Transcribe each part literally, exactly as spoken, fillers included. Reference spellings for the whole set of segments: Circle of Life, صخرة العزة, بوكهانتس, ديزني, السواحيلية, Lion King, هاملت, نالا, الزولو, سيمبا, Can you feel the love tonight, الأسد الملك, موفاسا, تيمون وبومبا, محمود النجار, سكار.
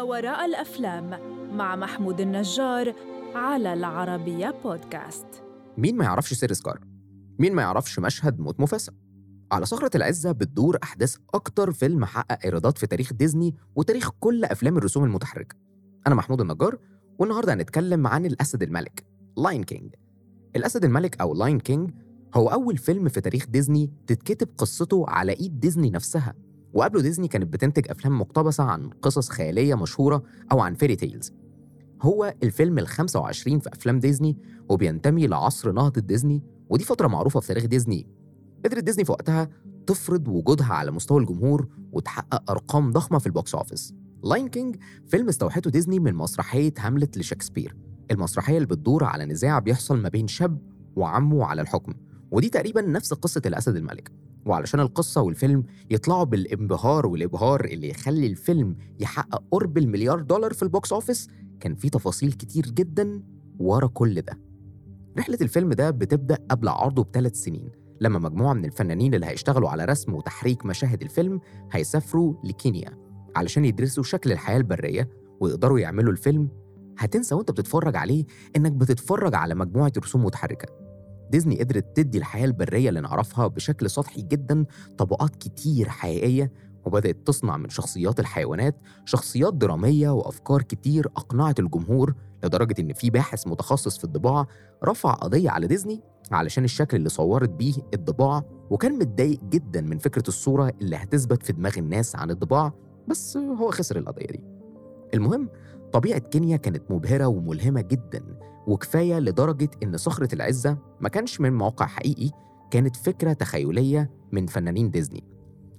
ما وراء الأفلام مع محمود النجار على العربية بودكاست. مين ما يعرفش سر سكار؟ مين ما يعرفش مشهد موت موفاسا؟ على صخرة العزة بتدور أحداث أكتر فيلم حقق إيرادات في تاريخ ديزني وتاريخ كل أفلام الرسوم المتحركة. أنا محمود النجار، والنهاردة هنتكلم عن الأسد الملك لاين كينج. الأسد الملك أو لاين كينج هو أول فيلم في تاريخ ديزني تتكتب قصته على إيد ديزني نفسها. وقبله ديزني كانت بتنتج أفلام مقتبسة عن قصص خيالية مشهورة أو عن فيري تيلز. هو الفيلم الخامس وعشرين في أفلام ديزني، وبينتمي لعصر نهضة ديزني، ودي فترة معروفة في تاريخ ديزني. قدرت ديزني في وقتها تفرض وجودها على مستوى الجمهور وتحقق أرقام ضخمة في البوكس أوفيس. لاين كينج فيلم استوحته ديزني من مسرحية هاملت لشكسبير، المسرحية اللي بتدور على نزاع بيحصل ما بين شاب وعمه على الحكم، ودي تقريباً نفس قصة الأسد الملك. وعلشان القصة والفيلم يطلعوا بالانبهار والإبهار اللي يخلي الفيلم يحقق قرب المليار دولار في البوكس أوفيس، كان في تفاصيل كتير جداً ورا كل ده. رحلة الفيلم ده بتبدأ قبل عرضه بثلاث سنين، لما مجموعة من الفنانين اللي هيشتغلوا على رسم وتحريك مشاهد الفيلم هيسافروا لكينيا علشان يدرسوا شكل الحياة البرية ويقدروا يعملوا الفيلم. هتنسى وانت بتتفرج عليه إنك بتتفرج على مجموعة رسوم متحركة. ديزني قدرت تدي الحياة البرية اللي نعرفها بشكل سطحي جداً طبقات كتير حقيقية، وبدأت تصنع من شخصيات الحيوانات شخصيات درامية وأفكار كتير أقنعت الجمهور، لدرجة إن في باحث متخصص في الطباعة رفع قضية على ديزني علشان الشكل اللي صورت بيه الطباعة، وكان متضايق جداً من فكرة الصورة اللي هتثبت في دماغ الناس عن الطباعة، بس هو خسر القضية دي. المهم، طبيعة كينيا كانت مبهرة وملهمة جداً وكفاية، لدرجة إن صخرة العزة ما كانش من موقع حقيقي، كانت فكرة تخيلية من فنانين ديزني.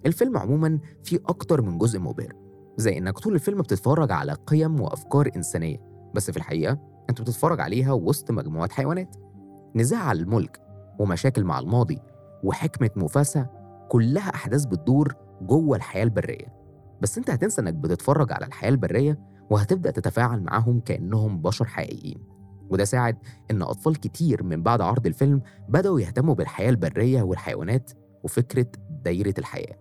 الفيلم عموماً فيه أكتر من جزء مبهر، زي إنك طول الفيلم بتتفرج على قيم وأفكار إنسانية، بس في الحقيقة أنت بتتفرج عليها وسط مجموعة حيوانات. نزاع على الملك ومشاكل مع الماضي وحكمة موفاسا، كلها أحداث بتدور جوه الحياة البرية، بس أنت هتنسى إنك بتتفرج على الحياة البرية وهتبدأ تتفاعل معاهم كأنهم بشر حقيقيين. وده ساعد إن أطفال كتير من بعد عرض الفيلم بدأوا يهتموا بالحياة البرية والحيوانات وفكرة دايرة الحياة.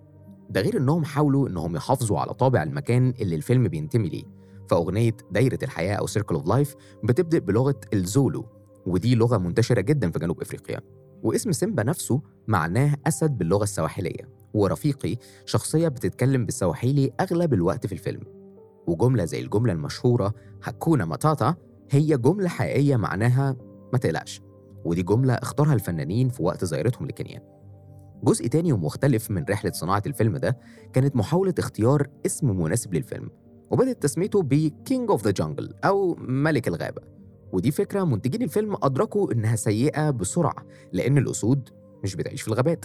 ده غير إنهم حاولوا إنهم يحافظوا على طابع المكان اللي الفيلم بينتمي ليه، فأغنية دايرة الحياة أو Circle of Life بتبدأ بلغة الزولو، ودي لغة منتشرة جداً في جنوب إفريقيا. واسم سيمبا نفسه معناه أسد باللغة السواحيلية، ورفيقي شخصية بتتكلم بالسواحيلي أغلب الوقت في الفيلم. وجملة زي الجملة المشهورة هكونا ماتاتا هي جملة حقيقية معناها ما تقلقش، ودي جملة اختارها الفنانين في وقت زيارتهم لكينيا. جزء تاني ومختلف من رحلة صناعة الفيلم ده كانت محاولة اختيار اسم مناسب للفيلم، وبدأت تسميته ب King of the Jungle أو ملك الغابة، ودي فكرة منتجين الفيلم أدركوا إنها سيئة بسرعة، لأن الأسود مش بتعيش في الغابات.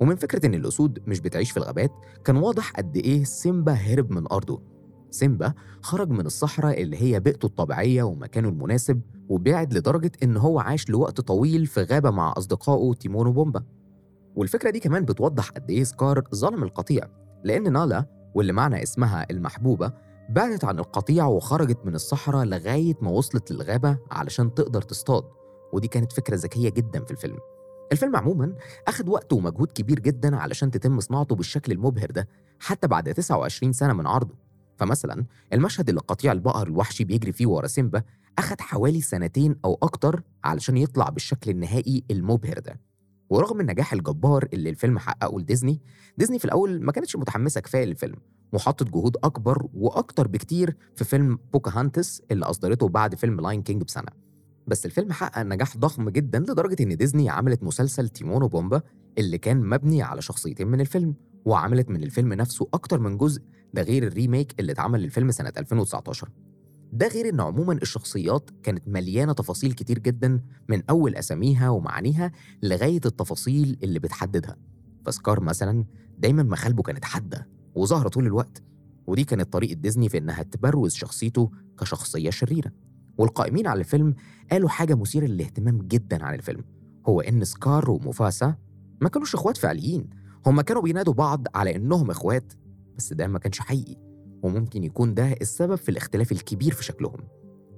ومن فكرة إن الأسود مش بتعيش في الغابات كان واضح قد إيه سيمبا هرب من أرضه. سيمبا خرج من الصحراء اللي هي بيئته الطبيعية ومكانه المناسب، وبعد لدرجة إن هو عاش لوقت طويل في غابة مع أصدقائه تيمون وبومبا. والفكرة دي كمان بتوضح قد إيه سكار ظلم القطيع، لأن نالا واللي معنى اسمها المحبوبة بعدت عن القطيع وخرجت من الصحراء لغاية ما وصلت للغابة علشان تقدر تصطاد، ودي كانت فكرة ذكية جدا في الفيلم. الفيلم عموماً أخذ وقت ومجهود كبير جدا علشان تتم صناعته بالشكل المبهر ده حتى بعد تسعة وعشرين سنة من عرضه. فمثلا المشهد اللي قطيع البقر الوحشي بيجري فيه ورا سيمبا أخد حوالي سنتين أو أكتر علشان يطلع بالشكل النهائي المبهر ده. ورغم النجاح الجبار اللي الفيلم حققه لديزني، ديزني في الأول ما كانتش متحمسة كفاية للفيلم، وحطت جهود أكبر وأكتر بكتير في فيلم بوكهانتس اللي أصدرته بعد فيلم لاين كينج بسنة. بس الفيلم حقق نجاح ضخم جدا، لدرجة إن ديزني عملت مسلسل تيمون وبومبا اللي كان مبني على شخصيتين من الفيلم، وعملت من الفيلم نفسه أكتر من جزء، ده غير الريميك اللي اتعمل للفيلم سنة ألفين وتسعتاشر. ده غير إن عموماً الشخصيات كانت مليانة تفاصيل كتير جداً، من أول أساميها ومعانيها لغاية التفاصيل اللي بتحددها. فسكار مثلاً دايماً مخالبه كانت حادة وظاهرة طول الوقت، ودي كانت طريقة ديزني في إنها تبرز شخصيته كشخصية شريرة. والقائمين على الفيلم قالوا حاجة مثيرة للاهتمام جداً عن الفيلم، هو إن سكار وموفاسا ما كانوش إخوات فعليين، هما كانوا بينادوا بعض على إنهم إخوات، بس ده ما كانش حقيقي، وممكن يكون ده السبب في الاختلاف الكبير في شكلهم.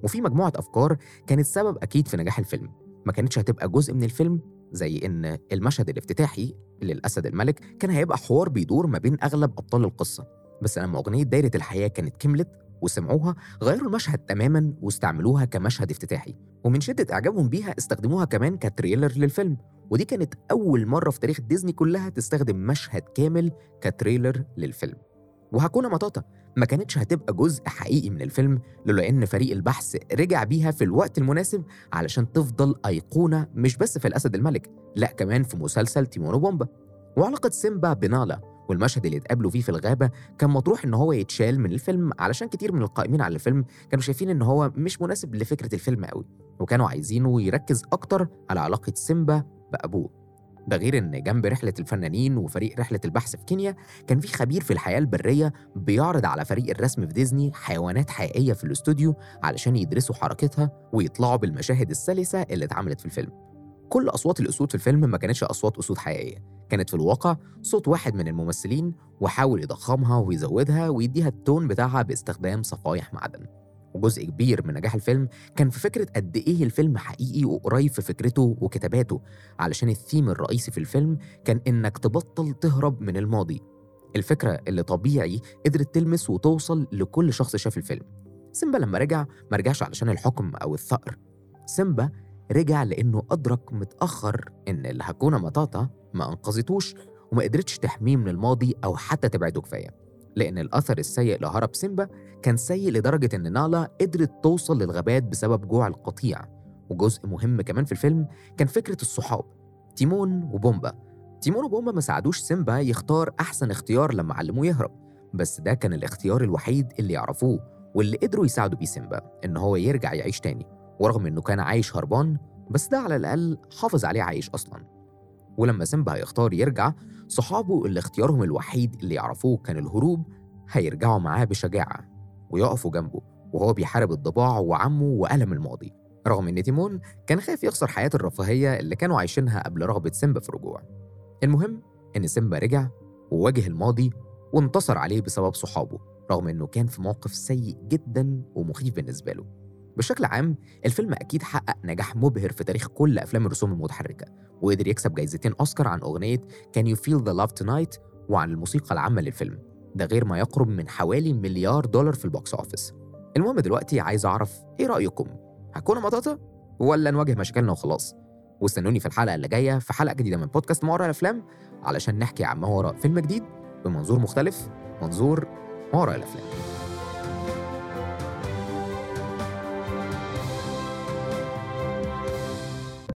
وفي مجموعة أفكار كانت سبب أكيد في نجاح الفيلم ما كانتش هتبقى جزء من الفيلم، زي إن المشهد الافتتاحي للأسد الملك كان هيبقى حوار بيدور ما بين أغلب أبطال القصة، بس لما أغنية دايرة الحياة كانت كملت وسمعوها غيروا المشهد تماماً واستعملوها كمشهد افتتاحي، ومن شدة إعجابهم بيها استخدموها كمان كتريلر للفيلم، ودي كانت أول مرة في تاريخ ديزني كلها تستخدم مشهد كامل كتريلر للفيلم. وهكون مطاطة ما كانتش هتبقى جزء حقيقي من الفيلم لولا إن فريق البحث رجع بيها في الوقت المناسب علشان تفضل أيقونة مش بس في الأسد الملك، لأ كمان في مسلسل تيمون وبومبا. وعلاقة سيمبا بنالا والمشهد اللي اتقابلوا فيه في الغابة كان مطروح إن هو يتشال من الفيلم علشان كتير من القائمين على الفيلم كانوا شايفين إن هو مش مناسب لفكرة الفيلم قوي، وكانوا عايزينه يركز أكتر على علاقة سيمبا بأبوه. ده غير إن جنب رحلة الفنانين وفريق رحلة البحث في كينيا كان في خبير في الحياة البرية بيعرض على فريق الرسم في ديزني حيوانات حقيقية في الاستوديو علشان يدرسوا حركتها ويطلعوا بالمشاهد السلسة اللي اتعملت في الفيلم. كل أصوات الأسود في الفيلم ما كانتش أصوات أسود حقيقية، كانت في الواقع صوت واحد من الممثلين وحاول يضخمها ويزودها ويديها التون بتاعها باستخدام صفايح معدن. وجزء كبير من نجاح الفيلم كان في فكرة قد إيه الفيلم حقيقي وقريب في فكرته وكتاباته، علشان الثيم الرئيسي في الفيلم كان إنك تبطل تهرب من الماضي، الفكرة اللي طبيعي قدرت تلمس وتوصل لكل شخص شاف الفيلم. سيمبا لما رجع ما رجعش علشان الحكم أو الثأر، سيمبا رجع لأنه أدرك متأخر إن اللي هكون مطاطة ما أنقذتوش وما قدرتش تحميه من الماضي أو حتى تبعده كفاية، لأن الأثر السيء لهرب سيمبا كان سيء لدرجة إن نالا قدرت توصل للغابات بسبب جوع القطيع. وجزء مهم كمان في الفيلم كان فكرة الصحاب تيمون وبومبا. تيمون وبومبا ما ساعدوش سيمبا يختار أحسن اختيار لما علموه يهرب، بس ده كان الاختيار الوحيد اللي يعرفوه واللي قدروا يساعدوا بيه سيمبا إن هو يرجع يعيش تاني، ورغم إنه كان عايش هربان بس ده على الأقل حافظ عليه عايش أصلاً. ولما سيمبا هيختار يرجع، صحابه اللي اختيارهم الوحيد اللي يعرفوه كان الهروب هيرجعوا معاه بشجاعة ويقفوا جنبه وهو بيحارب الضباع وعمه وألم الماضي، رغم إن تيمون كان خايف يخسر حياة الرفاهية اللي كانوا عايشينها قبل رغبة سيمبا في الرجوع. المهم إن سيمبا رجع وواجه الماضي وانتصر عليه بسبب صحابه، رغم إنه كان في موقف سيء جداً ومخيف بالنسبة له. بشكل عام الفيلم أكيد حقق نجاح مبهر في تاريخ كل أفلام الرسوم المتحركة، وقدر يكسب جايزتين أوسكار عن أغنية Can you feel the love tonight وعن الموسيقى العامة للفيلم، ده غير ما يقرب من حوالي مليار دولار في البوكس أوفيس. المهم دلوقتي عايز أعرف إيه رأيكم؟ هكون مطاطة ولا نواجه مشاكلنا وخلاص؟ واستنوني في الحلقة اللي جاية في حلقة جديدة من بودكاست ما وراء الأفلام علشان نحكي عن ما وراء فيلم جديد بمنظور مختلف، منظور ما وراء الأفلام.